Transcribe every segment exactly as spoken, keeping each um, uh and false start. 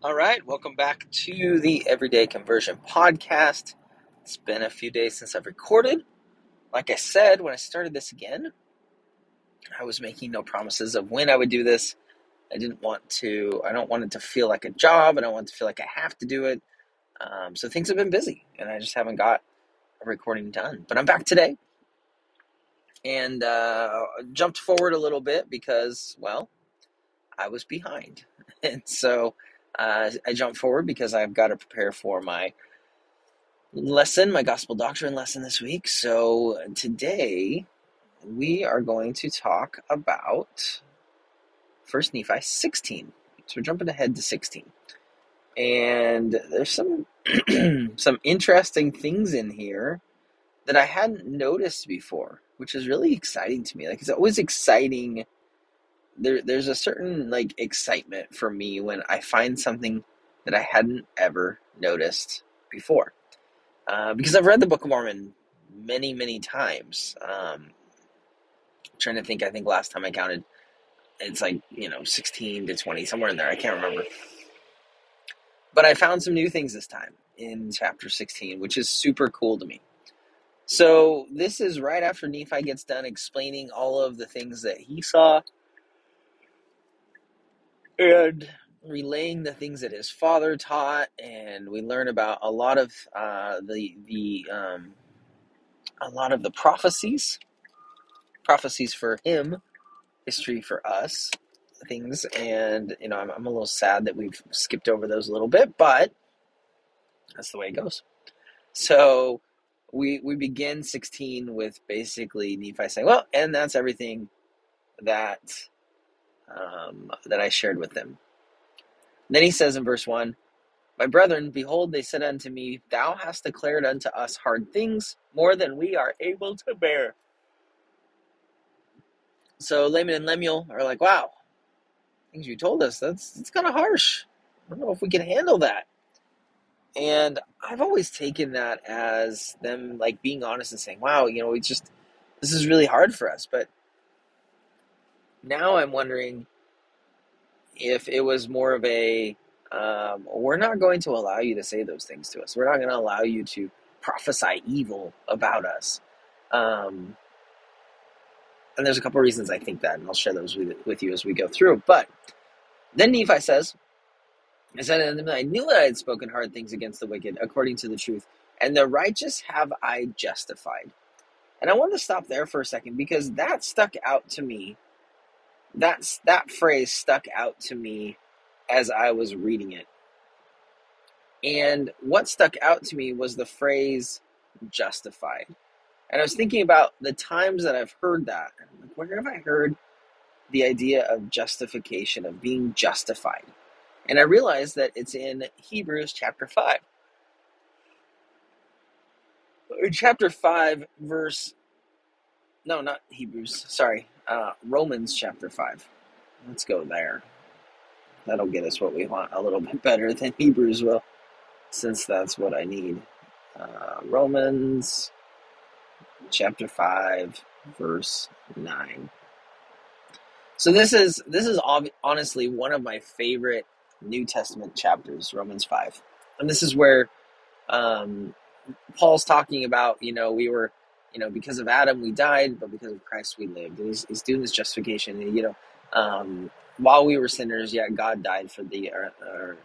All right, welcome back to the Everyday Conversion Podcast. It's been a few days since I've recorded. Like I said, when I started this again, I was making no promises of when I would do this. I didn't want to, I don't want it to feel like a job. I don't want it to feel like I have to do it. Um, so things have been busy, and I just haven't got a recording done. But I'm back today, and uh, jumped forward a little bit because, well, I was behind. And so... Uh, I jump forward because I've got to prepare for my lesson, my gospel doctrine lesson this week. So today we are going to talk about First Nephi sixteen. So we're jumping ahead to sixteen. And there's some some interesting things in here that I hadn't noticed before, which is really exciting to me. Like, it's always exciting. There, there's a certain, like, excitement for me when I find something that I hadn't ever noticed before. Uh, because I've read the Book of Mormon many, many times. Um, I'm trying to think, I think last time I counted, it's like, you know, sixteen to twenty, somewhere in there. I can't remember. But I found some new things this time in chapter sixteen, which is super cool to me. So this is right after Nephi gets done explaining all of the things that he saw, and relaying the things that his father taught, and we learn about a lot of uh, the the um, a lot of the prophecies, prophecies for him, history for us, things. And you know, I'm I'm a little sad that we've skipped over those a little bit, but that's the way it goes. So we we begin sixteen with basically Nephi saying, "Well, and that's everything that." Um, that I shared with them. And then he says in verse one, "My brethren, behold, they said unto me, Thou hast declared unto us hard things, more than we are able to bear." So Laman and Lemuel are like, "Wow, things you told us, that's, that's kind of harsh. I don't know if we can handle that." And I've always taken that as them, like, being honest and saying, "Wow, you know, we just, this is really hard for us." But now I'm wondering if it was more of a, um, we're not going to allow you to say those things to us. We're not going to allow you to prophesy evil about us. Um, and there's a couple reasons I think that, and I'll share those with, with you as we go through. But then Nephi says, "I said unto them, I knew that I had spoken hard things against the wicked, according to the truth, and the righteous have I justified." And I want to stop there for a second, because that stuck out to me. That's, that phrase stuck out to me as I was reading it. And what stuck out to me was the phrase justified. And I was thinking about the times that I've heard that. I'm like, where have I heard the idea of justification, of being justified? And I realized that it's in Hebrews chapter five. Chapter five, verse... No, not Hebrews. Sorry. Uh, Romans chapter five. Let's go there. That'll get us what we want a little bit better than Hebrews will, since that's what I need. Uh, Romans chapter five, verse nine. So this is this is ob- honestly one of my favorite New Testament chapters, Romans five. And this is where um, Paul's talking about, you know, we were, you know, because of Adam we died, but because of Christ we lived. And he's, he's doing this justification. And, you know, um, while we were sinners, yet God died for the, or, or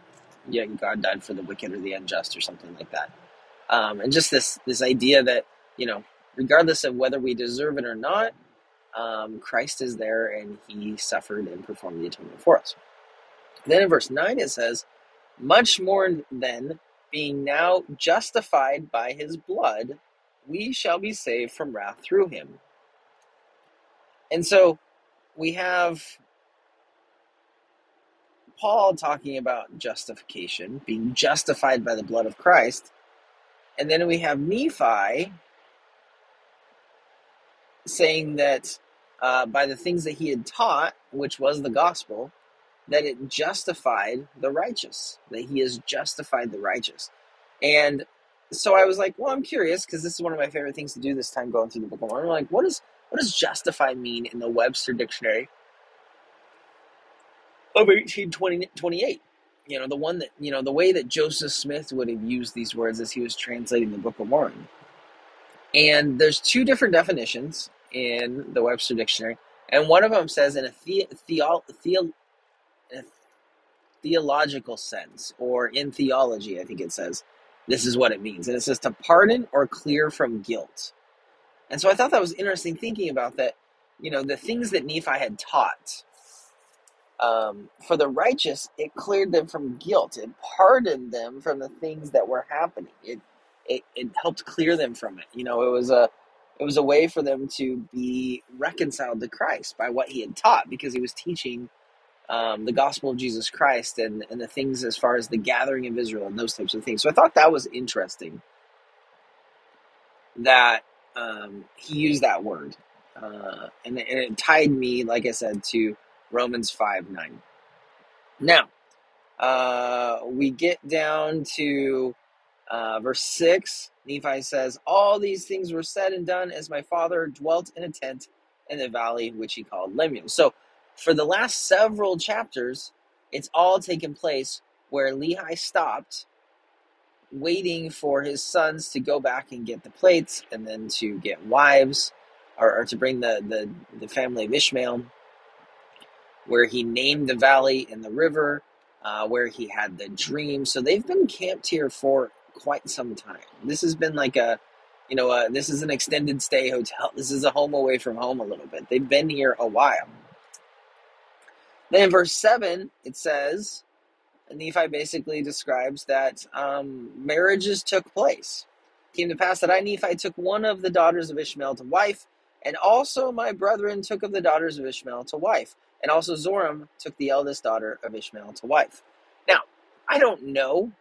yet God died for the wicked or the unjust, or something like that. Um, and just this this idea that, you know, regardless of whether we deserve it or not, um, Christ is there, and He suffered and performed the atonement for us. Then in verse nine it says, "Much more than being now justified by His blood, we shall be saved from wrath through Him." And so we have Paul talking about justification, being justified by the blood of Christ. And then we have Nephi saying that uh, by the things that he had taught, which was the gospel, that it justified the righteous, that he has justified the righteous. And so I was like, well, I'm curious, because this is one of my favorite things to do this time going through the Book of Mormon. I'm like, what, is, what does justify mean in the Webster Dictionary of eighteen twenty-eight? you know, the one that, you know, the way that Joseph Smith would have used these words as he was translating the Book of Mormon. And there's two different definitions in the Webster Dictionary. And one of them says in a, the, theo, theo, in a theological sense, or in theology, I think it says, this is what it means. And it says to pardon or clear from guilt. And so I thought that was interesting thinking about that, you know, the things that Nephi had taught. Um, for the righteous, it cleared them from guilt. It pardoned them from the things that were happening. It, it it helped clear them from it. You know, it was a it was a way for them to be reconciled to Christ by what he had taught, because he was teaching um, the gospel of Jesus Christ and, and the things as far as the gathering of Israel and those types of things. So I thought that was interesting that um, he used that word. Uh, and, and it tied me, like I said, to Romans five nine. Now, uh, we get down to uh, verse six. Nephi says, all these things were said and done as my father dwelt in a tent in the valley which he called Lemuel. So, for the last several chapters, it's all taken place where Lehi stopped, waiting for his sons to go back and get the plates, and then to get wives, or, or to bring the, the, the family of Ishmael, where he named the valley and the river, uh, where he had the dream. So they've been camped here for quite some time. This has been like a, you know, a, this is an extended stay hotel. This is a home away from home a little bit. They've been here a while. Then in verse seven, it says, Nephi basically describes that um, marriages took place. It came to pass that I, Nephi, took one of the daughters of Ishmael to wife, and also my brethren took of the daughters of Ishmael to wife. And also Zoram took the eldest daughter of Ishmael to wife. Now, I don't know.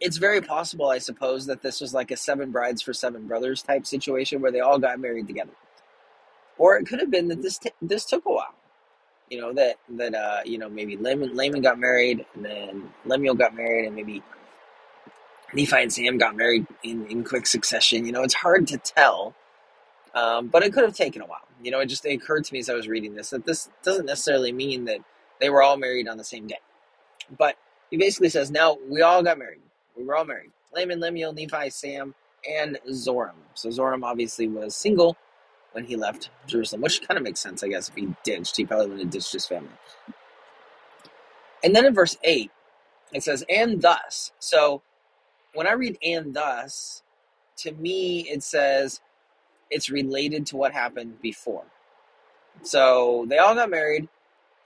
It's very possible, I suppose, that this was like a seven brides for seven brothers type situation where they all got married together. Or it could have been that this t- this took a while. You know, that, that uh, you know, maybe Laman, Laman got married, and then Lemuel got married, and maybe Nephi and Sam got married in, in quick succession. You know, it's hard to tell. Um, but it could have taken a while. You know, it just it occurred to me as I was reading this that this doesn't necessarily mean that they were all married on the same day. But he basically says, now we all got married. We were all married. Laman, Lemuel, Nephi, Sam, and Zoram. So Zoram obviously was single when he left Jerusalem, which kind of makes sense, I guess. If he ditched, he probably wouldn't have ditched his family. And then in verse eight, it says, and thus. So when I read and thus, to me it says, it's related to what happened before. So they all got married,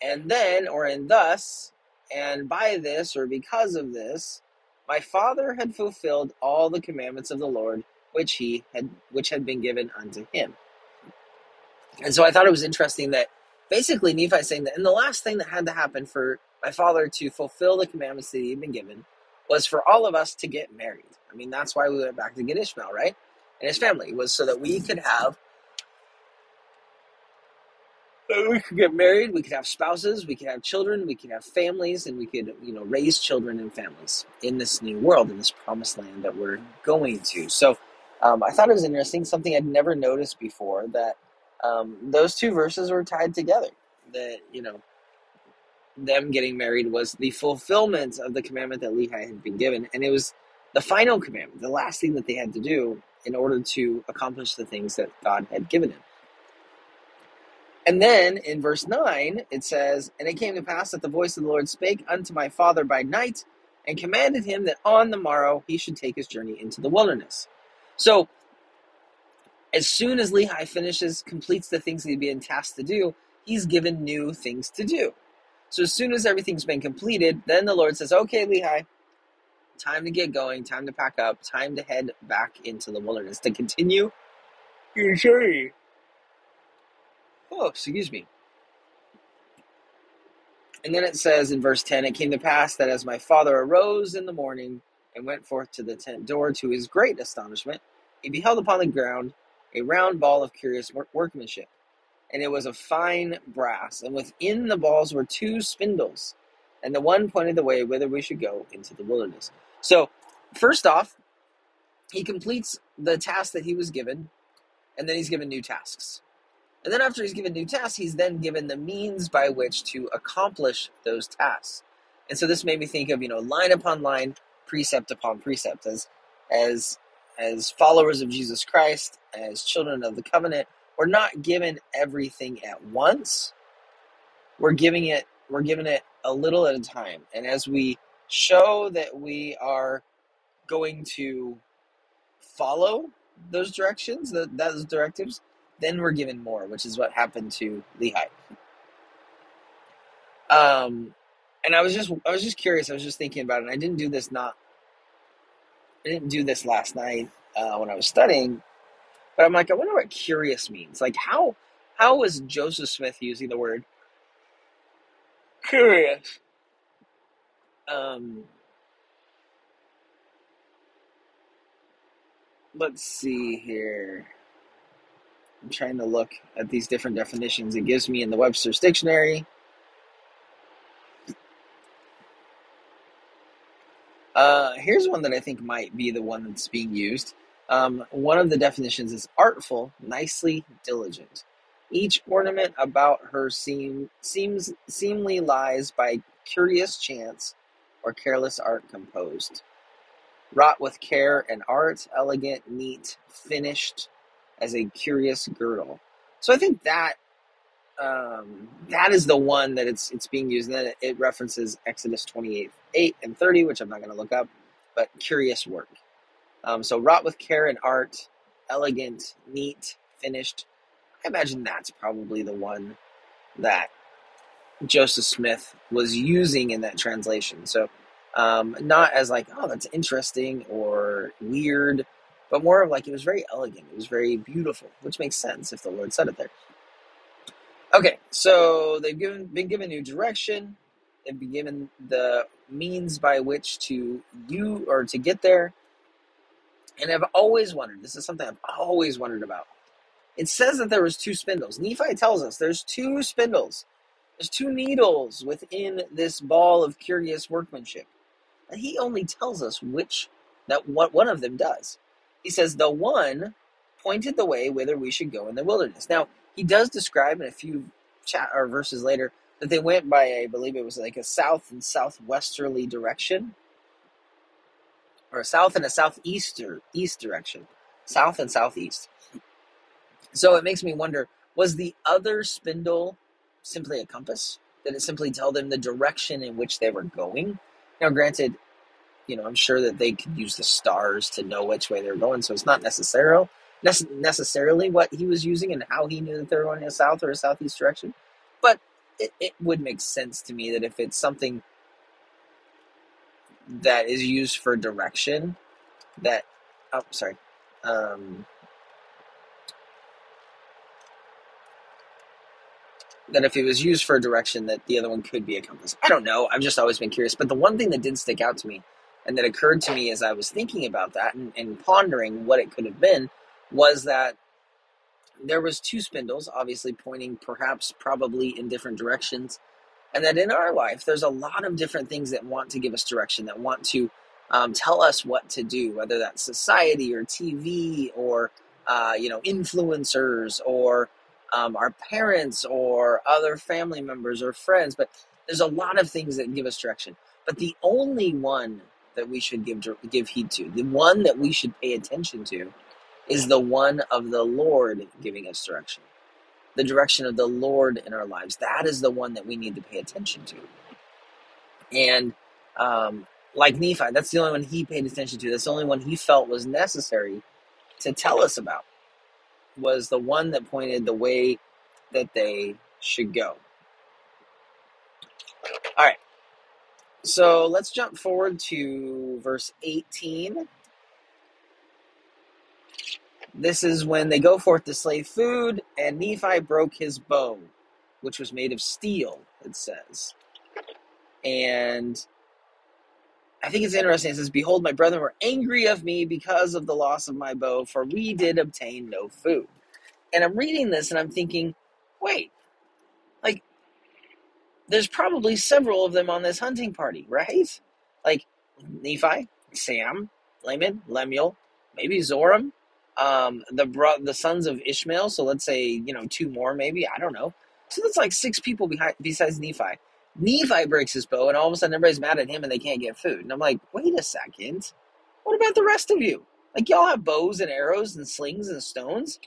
and then, or in thus, and by this, or because of this, my father had fulfilled all the commandments of the Lord, which he had, which had been given unto him. And so I thought it was interesting that basically Nephi is saying that, and the last thing that had to happen for my father to fulfill the commandments that he had been given was for all of us to get married. I mean, that's why we went back to get Ishmael, right? And his family, was so that we could have, we could get married, we could have spouses, we could have children, we could have families, and we could, you know, raise children and families in this new world, in this promised land that we're going to. So um, I thought it was interesting, something I'd never noticed before, that um, those two verses were tied together. That, you know, them getting married was the fulfillment of the commandment that Lehi had been given, and it was the final commandment, the last thing that they had to do in order to accomplish the things that God had given him. And then in verse nine, it says, and it came to pass that the voice of the Lord spake unto my father by night, and commanded him that on the morrow he should take his journey into the wilderness. So, as soon as Lehi finishes, completes the things that he'd been tasked to do, he's given new things to do. So as soon as everything's been completed, then the Lord says, okay, Lehi, time to get going, time to pack up, time to head back into the wilderness to continue your journey. Oh, excuse me. And then it says in verse ten, it came to pass that as my father arose in the morning and went forth to the tent door, to his great astonishment, he beheld upon the ground a round ball of curious workmanship, and it was of fine brass, and within the balls were two spindles, and the one pointed the way whither we should go into the wilderness. So, first off, he completes the task that he was given, and then he's given new tasks. And then after he's given new tasks, he's then given the means by which to accomplish those tasks. And so this made me think of, you know, line upon line, precept upon precept, as as as followers of Jesus Christ, as children of the covenant, we're not given everything at once. We're giving it we're giving it a little at a time. And as we show that we are going to follow those directions, the, those directives, then we're given more, which is what happened to Lehi. Um, and I was just, I was just curious. I was just thinking about it. And I didn't do this not, I didn't do this last night uh, when I was studying, but I'm like, I wonder what curious means. Like how, how was Joseph Smith using the word curious? Um, let's see here. I'm trying to look at these different definitions it gives me in the Webster's Dictionary. Uh, here's one that I think might be the one that's being used. Um, one of the definitions is artful, nicely diligent. Each ornament about her seem, seems seemly lies by curious chance or careless art composed. Wrought with care and art, elegant, neat, finished as a curious girdle. So I think that um, that is the one that it's it's being used. And then it references Exodus twenty-eight, eight and thirty, which I'm not going to look up, but curious work. Um, so wrought with care and art, elegant, neat, finished. I imagine that's probably the one that Joseph Smith was using in that translation. So um, not as like, oh, that's interesting or weird, but more of like it was very elegant. It was very beautiful, which makes sense if the Lord said it there. Okay, so they've given, been given new direction. They've been given the means by which to you or to get there. And I've always wondered, this is something I've always wondered about. It says that there was two spindles. Nephi tells us there's two spindles. There's two needles within this ball of curious workmanship. And he only tells us which, that what one of them does. He says the one pointed the way whither we should go in the wilderness. Now, he does describe in a few chat or verses later that they went by, I believe it was like a south and southwesterly direction, or a south and a southeast or east direction, south and southeast. So it makes me wonder, was the other spindle simply a compass? Did it simply tell them the direction in which they were going? Now, granted, you know, I'm sure that they could use the stars to know which way they're going, so it's not necessarily necessarily what he was using and how he knew that they were going in a south or a southeast direction. But it, it would make sense to me that if it's something that is used for direction, that, oh, sorry. Um, that if it was used for direction, that the other one could be a compass. I don't know. I've just always been curious. But the one thing that did stick out to me and that occurred to me as I was thinking about that and, and pondering what it could have been was that there was two spindles, obviously pointing perhaps probably in different directions, and that in our life, there's a lot of different things that want to give us direction, that want to um, tell us what to do, whether that's society or T V or, uh, you know, influencers or um, our parents or other family members or friends. But there's a lot of things that give us direction. But the only one that we should give give heed to, the one that we should pay attention to, is the one of the Lord giving us direction. The direction of the Lord in our lives. That is the one that we need to pay attention to. And um, like Nephi, that's the only one he paid attention to. That's the only one he felt was necessary to tell us about, was the one that pointed the way that they should go. All right. So let's jump forward to verse eighteen. This is when they go forth to slay food, and Nephi broke his bow, which was made of steel, it says. And I think it's interesting. It says, behold, my brethren were angry of me because of the loss of my bow, for we did obtain no food. And I'm reading this, and I'm thinking, wait, like, there's probably several of them on this hunting party, right? Like, Nephi, Sam, Laman, Lemuel, maybe Zoram. Um, the bro- the sons of Ishmael, so let's say, you know, two more maybe, I don't know. So that's like six people behind, besides Nephi. Nephi breaks his bow, and all of a sudden everybody's mad at him and they can't get food. And I'm like, wait a second. What about the rest of you? Like, y'all have bows and arrows and slings and stones.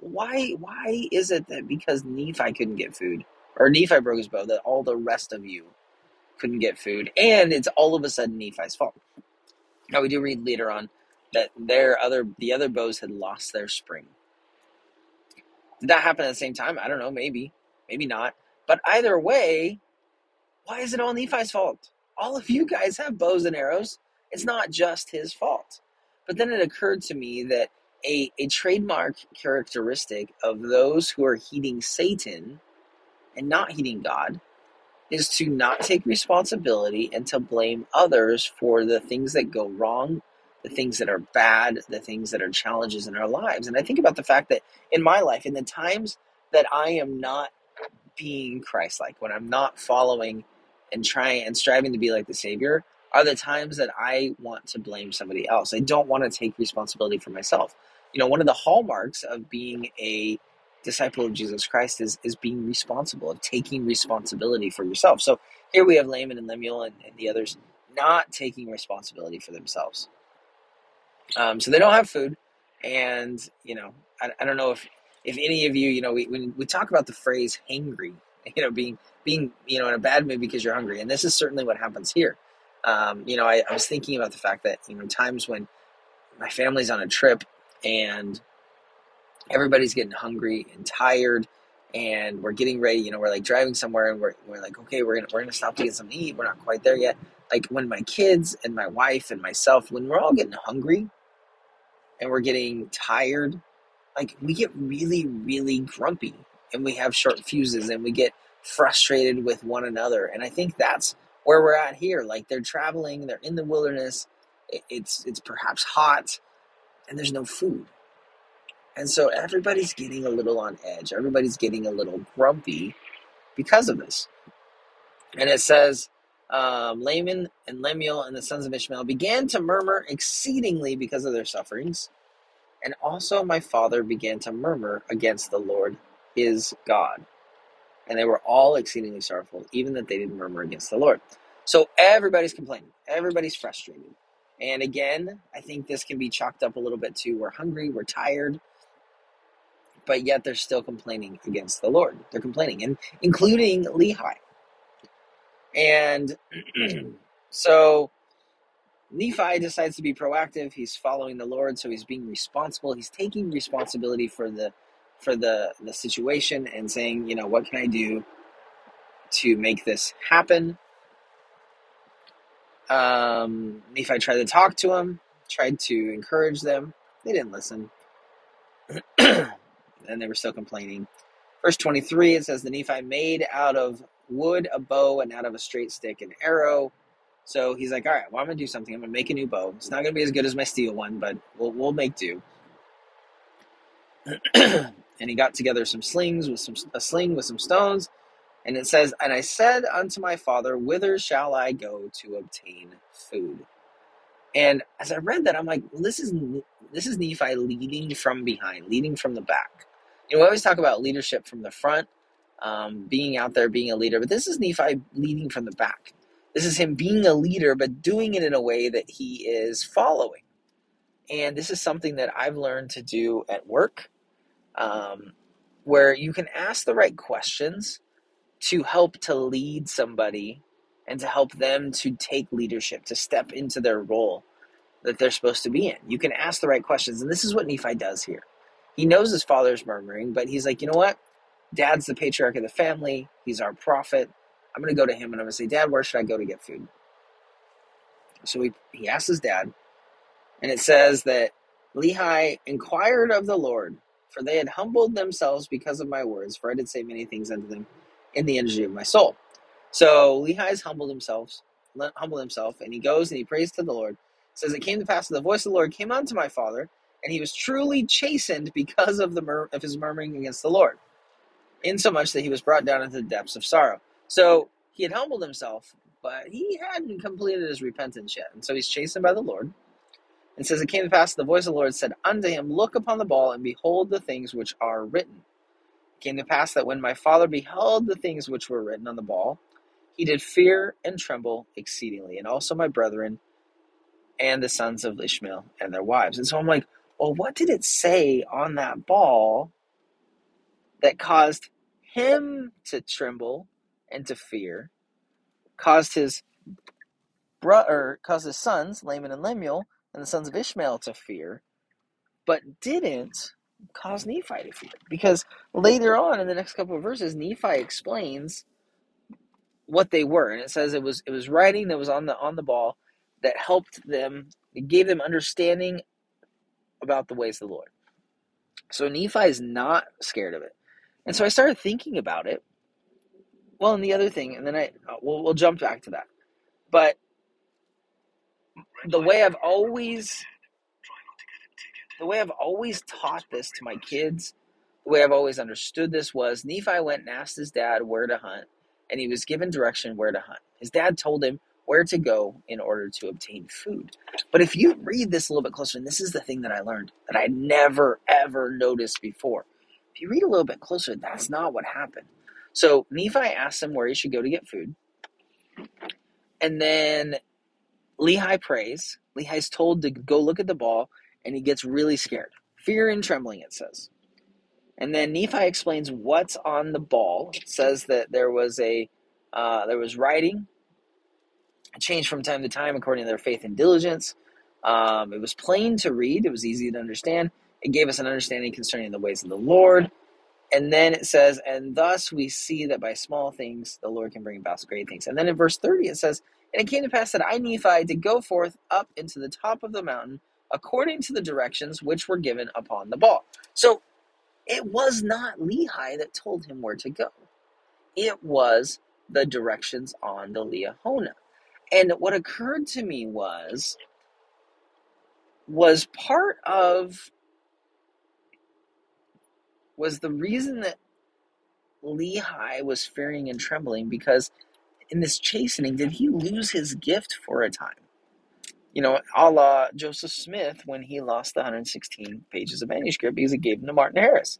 Why why is it that because Nephi couldn't get food, or Nephi broke his bow, that all the rest of you couldn't get food? And it's all of a sudden Nephi's fault. Now, we do read later on that their other the other bows had lost their spring. Did that happen at the same time? I don't know, maybe. Maybe not. But either way, why is it all Nephi's fault? All of you guys have bows and arrows. It's not just his fault. But then it occurred to me that a, a trademark characteristic of those who are heeding Satan and not heeding God is to not take responsibility and to blame others for the things that go wrong, the things that are bad, the things that are challenges in our lives. And I think about the fact that in my life, in the times that I am not being Christ-like, when I'm not following and trying and striving to be like the Savior, are the times that I want to blame somebody else. I don't want to take responsibility for myself. You know, one of the hallmarks of being a disciple of Jesus Christ is, is being responsible, of taking responsibility for yourself. So here we have Laman and Lemuel and, and the others not taking responsibility for themselves. Um, so they don't have food. And, you know, I, I don't know if, if any of you, you know, we, when we talk about the phrase hangry, you know, being, being, you know, in a bad mood because you're hungry. And this is certainly what happens here. Um, you know, I, I was thinking about the fact that, you know, times when my family's on a trip and everybody's getting hungry and tired and we're getting ready, you know, we're like driving somewhere and we're, we're like, okay, we're gonna, we're gonna stop to get something to eat. We're not quite there yet. Like when my kids and my wife and myself, when we're all getting hungry and we're getting tired, like we get really, really grumpy and we have short fuses and we get frustrated with one another. And I think that's where we're at here. Like they're traveling, they're in the wilderness. It's, it's perhaps hot and there's no food. And so everybody's getting a little on edge. Everybody's getting a little grumpy because of this. And it says, um, Laman and Lemuel and the sons of Ishmael began to murmur exceedingly because of their sufferings. And also my father began to murmur against the Lord his God. And they were all exceedingly sorrowful, even that they didn't murmur against the Lord. So everybody's complaining. Everybody's frustrated. And again, I think this can be chalked up a little bit to we're hungry, we're tired, but yet they're still complaining against the Lord. They're complaining, and including Lehi. And so Nephi decides to be proactive. He's following the Lord, so he's being responsible. He's taking responsibility for the for the, the situation and saying, you know, what can I do to make this happen? Um, Nephi tried to talk to him, tried to encourage them. They didn't listen. And they were still complaining. Verse twenty-three, it says, the Nephi made out of wood a bow and out of a straight stick an arrow. So he's like, all right, well, I'm going to do something. I'm going to make a new bow. It's not going to be as good as my steel one, but we'll, we'll make do. And he got together some slings, with some a sling with some stones. And it says, and I said unto my father, whither shall I go to obtain food? And as I read that, I'm like, well, this is, this is Nephi leading from behind, leading from the back. You know, we always talk about leadership from the front, um, being out there, being a leader. But this is Nephi leading from the back. This is him being a leader, but doing it in a way that he is following. And this is something that I've learned to do at work, um, where you can ask the right questions to help to lead somebody and to help them to take leadership, to step into their role that they're supposed to be in. You can ask the right questions. And this is what Nephi does here. He knows his father's murmuring, but he's like, you know what? Dad's the patriarch of the family. He's our prophet. I'm going to go to him and I'm going to say, Dad, where should I go to get food? So he, he asks his dad. And it says that Lehi inquired of the Lord, for they had humbled themselves because of my words, for I did say many things unto them in the energy of my soul. So Lehi's humbled himself, humbled himself, and he goes and he prays to the Lord. It says, it came to pass that the voice of the Lord came unto my father, and he was truly chastened because of the mur- of his murmuring against the Lord, insomuch that he was brought down into the depths of sorrow. So he had humbled himself, but he hadn't completed his repentance yet, and so he's chastened by the Lord. It says, it came to pass that the voice of the Lord said unto him, look upon the ball, and behold the things which are written. It came to pass that when my father beheld the things which were written on the ball, He did fear and tremble exceedingly, and also my brethren and the sons of Ishmael and their wives. And so I'm like, well, what did it say on that ball that caused him to tremble and to fear, caused his brother, caused his sons, Laman and Lemuel, and the sons of Ishmael to fear, but didn't cause Nephi to fear? Because later on in the next couple of verses, Nephi explains what they were, and it says it was it was writing that was on the on the ball that helped them, it gave them understanding about the ways of the Lord. So Nephi is not scared of it. And so I started thinking about it. Well, and the other thing, and then I, we'll, we'll jump back to that. But the way I've always, the way I've always taught this to my kids, the way I've always understood this was Nephi went and asked his dad where to hunt, and he was given direction where to hunt. His dad told him where to go in order to obtain food. But if you read this a little bit closer, and this is the thing that I learned that I never, ever noticed before. If you read a little bit closer, that's not what happened. So Nephi asked him where he should go to get food. And then Lehi prays. Lehi's told to go look at the ball, and he gets really scared. Fear and trembling, it says. And then Nephi explains what's on the ball. It says that there was a uh, there was writing. It changed from time to time according to their faith and diligence. Um, it was plain to read. It was easy to understand. It gave us an understanding concerning the ways of the Lord. And then it says, and thus we see that by small things the Lord can bring about great things. And then in verse thirty it says, and it came to pass that I, Nephi, did go forth up into the top of the mountain according to the directions which were given upon the ball. So it was not Lehi that told him where to go. It was the directions on the Liahona. And what occurred to me was, was part of, was the reason that Lehi was fearing and trembling because in this chastening, did he lose his gift for a time? You know, a la Joseph Smith when he lost the one hundred sixteen pages of manuscript because he gave them to Martin Harris.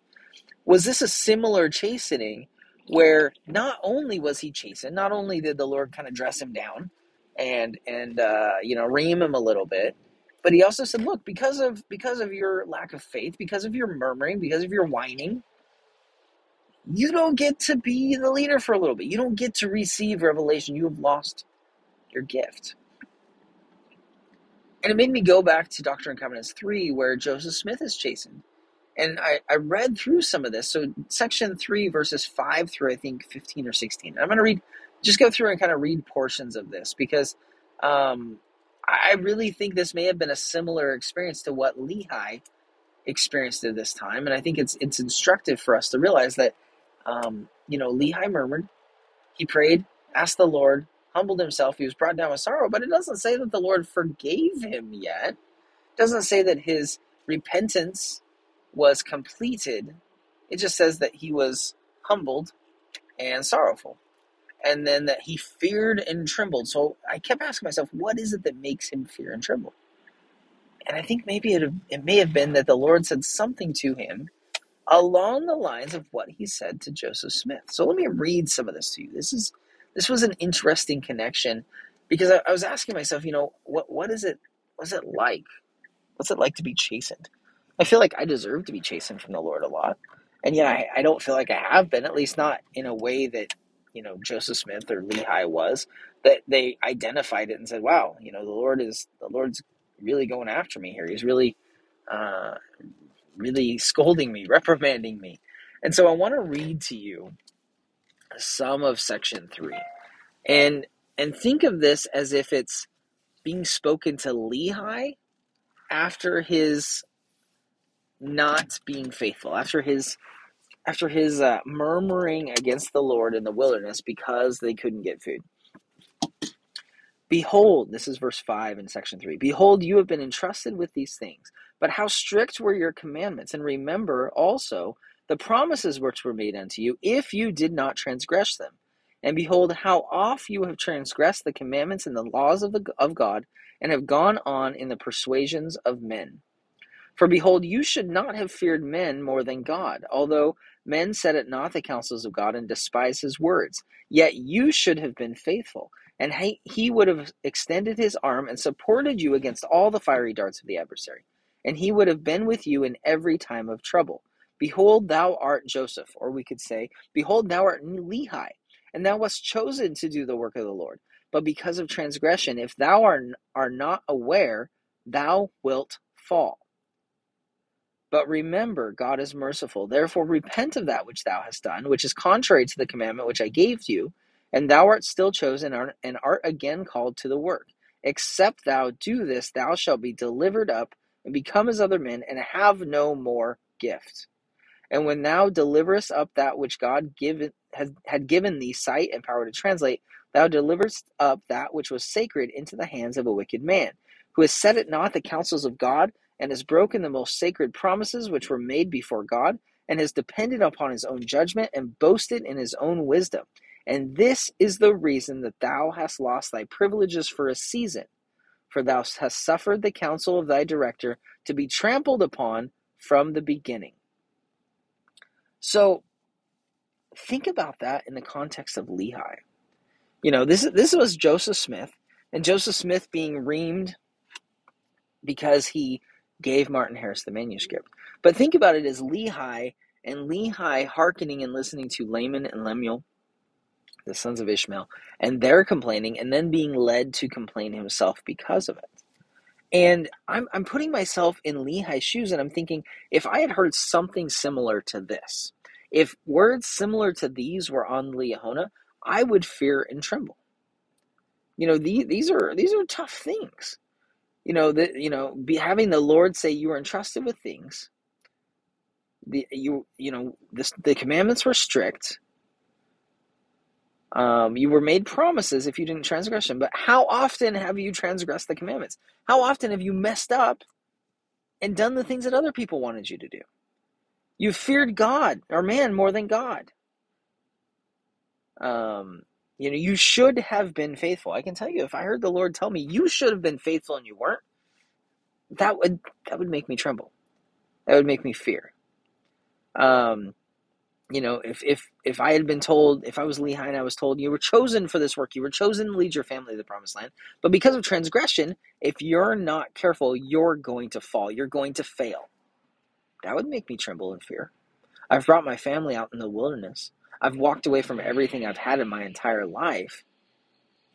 Was this a similar chastening where not only was he chastened, not only did the Lord kind of dress him down and, and uh, you know, ream him a little bit, but he also said, look, because of because of your lack of faith, because of your murmuring, because of your whining, you don't get to be the leader for a little bit. You don't get to receive revelation. You have lost your gift. And it made me go back to Doctrine and Covenants three, where Joseph Smith is chastened. And I, I read through some of this. So section three, verses five through, I think, fifteen or sixteen. And I'm going to read, just go through and kind of read portions of this because um, I really think this may have been a similar experience to what Lehi experienced at this time. And I think it's it's instructive for us to realize that, um, you know, Lehi murmured, he prayed, asked the Lord, humbled himself, he was brought down with sorrow, but it doesn't say that the Lord forgave him yet. It doesn't say that his repentance was completed. It just says that he was humbled and sorrowful. And then that he feared and trembled. So I kept asking myself, what is it that makes him fear and tremble? And I think maybe it, it may have been that the Lord said something to him along the lines of what he said to Joseph Smith. So let me read some of this to you. This is this was an interesting connection because I, I was asking myself, you know, what what is it? What's it like? What's it like to be chastened? I feel like I deserve to be chastened from the Lord a lot, and yet I, I don't feel like I have been, at least not in a way that, you know, Joseph Smith or Lehi was, that they identified it and said, wow, you know, the Lord is, the Lord's really going after me here. He's really, uh, really scolding me, reprimanding me. And so I want to read to you some of section three and, and think of this as if it's being spoken to Lehi after his not being faithful, after his after his uh, murmuring against the Lord in the wilderness because they couldn't get food. Behold, this is verse five in section three. Behold, you have been entrusted with these things, but how strict were your commandments? And remember also the promises which were made unto you if you did not transgress them. And behold, how oft you have transgressed the commandments and the laws of, the, of God and have gone on in the persuasions of men. For behold, you should not have feared men more than God, although Men set at naught the counsels of God and despise his words. Yet you should have been faithful, and he, he would have extended his arm and supported you against all the fiery darts of the adversary, and he would have been with you in every time of trouble. Behold, thou art Joseph, or we could say, behold, thou art Lehi, and thou wast chosen to do the work of the Lord. But because of transgression, if thou art, are not aware, thou wilt fall. But remember, God is merciful. Therefore, repent of that which thou hast done, which is contrary to the commandment which I gave you, and thou art still chosen and art again called to the work. Except thou do this, thou shalt be delivered up and become as other men and have no more gift. And when thou deliverest up that which God given, had, had given thee sight and power to translate, thou deliverest up that which was sacred into the hands of a wicked man, who has set at naught the counsels of God, and has broken the most sacred promises which were made before God, and has depended upon his own judgment, and boasted in his own wisdom. And this is the reason that thou hast lost thy privileges for a season, for thou hast suffered the counsel of thy director to be trampled upon from the beginning. So, think about that in the context of Lehi. You know, this this was Joseph Smith, and Joseph Smith being reamed because he gave Martin Harris the manuscript. But think about it as Lehi, and Lehi hearkening and listening to Laman and Lemuel, the sons of Ishmael, and they're complaining, and then being led to complain himself because of it. And I'm I'm putting myself in Lehi's shoes, and I'm thinking, if I had heard something similar to this, if words similar to these were on Liahona, I would fear and tremble. You know, the, these are these are tough things. You know, the, you know, be, having the Lord say you were entrusted with things. The you you know the the commandments were strict. Um, you were made promises if you didn't transgress them. But how often have you transgressed the commandments? How often have you messed up and done the things that other people wanted you to do? You feared God or man more than God. Um. You know, you should have been faithful. I can tell you, if I heard the Lord tell me, you should have been faithful and you weren't, that would that would make me tremble. That would make me fear. Um, you know, if if if I had been told, if I was Lehi and I was told, you were chosen for this work, you were chosen to lead your family to the promised land, but because of transgression, if you're not careful, you're going to fall. You're going to fail. That would make me tremble in fear. I've brought my family out in the wilderness. I've walked away from everything I've had in my entire life,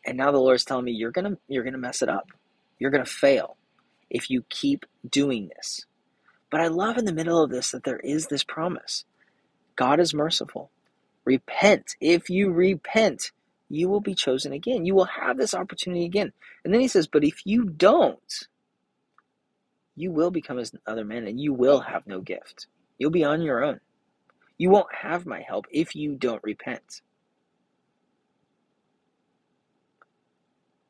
and now the Lord's telling me, you're gonna you're gonna mess it up. You're gonna fail if you keep doing this. But I love in the middle of this that there is this promise. God is merciful. Repent. If you repent, you will be chosen again. You will have this opportunity again. And then he says, but if you don't, you will become as other men, and you will have no gift. You'll be on your own. You won't have my help if you don't repent.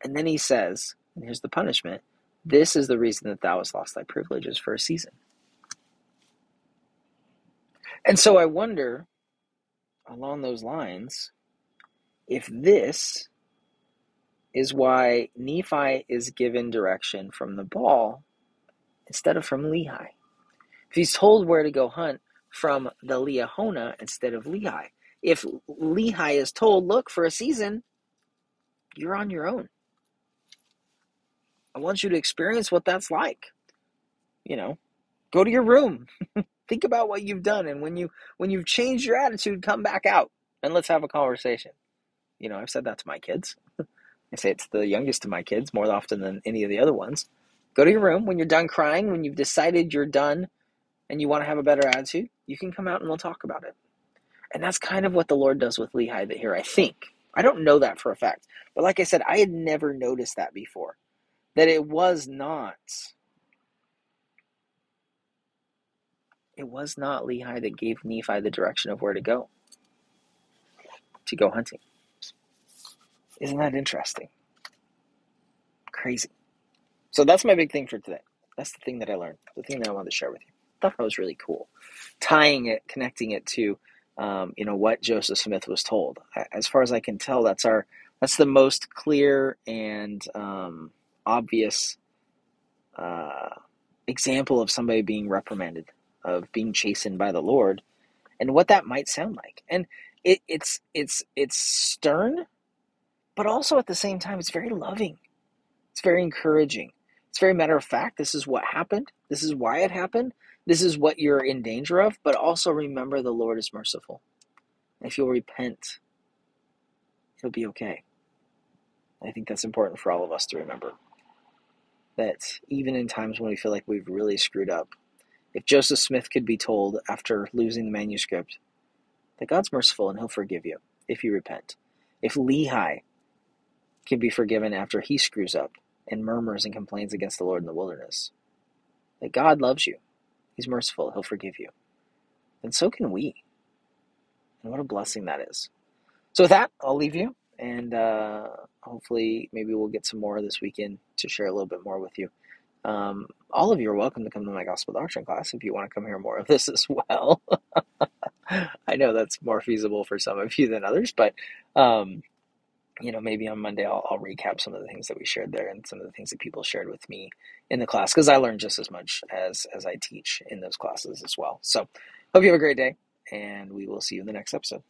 And then he says, and here's the punishment, this is the reason that thou hast lost thy privileges for a season. And so I wonder, along those lines, if this is why Nephi is given direction from the ball instead of from Lehi. If he's told where to go hunt, from the Liahona instead of Lehi. If Lehi is told, look, for a season, you're on your own. I want you to experience what that's like. You know, go to your room. Think about what you've done. And when, you, when you've changed your attitude, come back out and let's have a conversation. You know, I've said that to my kids. I say it to the youngest of my kids more often than any of the other ones. Go to your room. When you're done crying, when you've decided you're done, and you want to have a better attitude, you can come out and we'll talk about it. And that's kind of what the Lord does with Lehi that here, I think. I don't know that for a fact. But like I said, I had never noticed that before. That it was not, it was not Lehi that gave Nephi the direction of where to go. To go hunting. Isn't that interesting? Crazy. So that's my big thing for today. That's the thing that I learned. The thing that I wanted to share with you. I thought that was really cool, tying it, connecting it to, um, you know, what Joseph Smith was told. As far as I can tell, that's our, that's the most clear and um, obvious uh, example of somebody being reprimanded, of being chastened by the Lord, and what that might sound like. And it, it's it's it's stern, but also at the same time, it's very loving. It's very encouraging. It's very matter of fact. This is what happened. This is why it happened. This is what you're in danger of. But also remember, the Lord is merciful. If you'll repent, you'll be okay. I think that's important for all of us to remember. That even in times when we feel like we've really screwed up, if Joseph Smith could be told after losing the manuscript that God's merciful and he'll forgive you if you repent. If Lehi can be forgiven after he screws up and murmurs and complains against the Lord in the wilderness, that God loves you, he's merciful, he'll forgive you, then so can we. And what a blessing that is. So with that, I'll leave you. And uh, hopefully maybe we'll get some more this weekend to share a little bit more with you. Um, all of you are welcome to come to my Gospel Doctrine class if you want to come hear more of this as well. I know that's more feasible for some of you than others, but um, you know, maybe on Monday I'll, I'll recap some of the things that we shared there and some of the things that people shared with me in the class, because I learned just as much as, as I teach in those classes as well. So hope you have a great day, and we will see you in the next episode.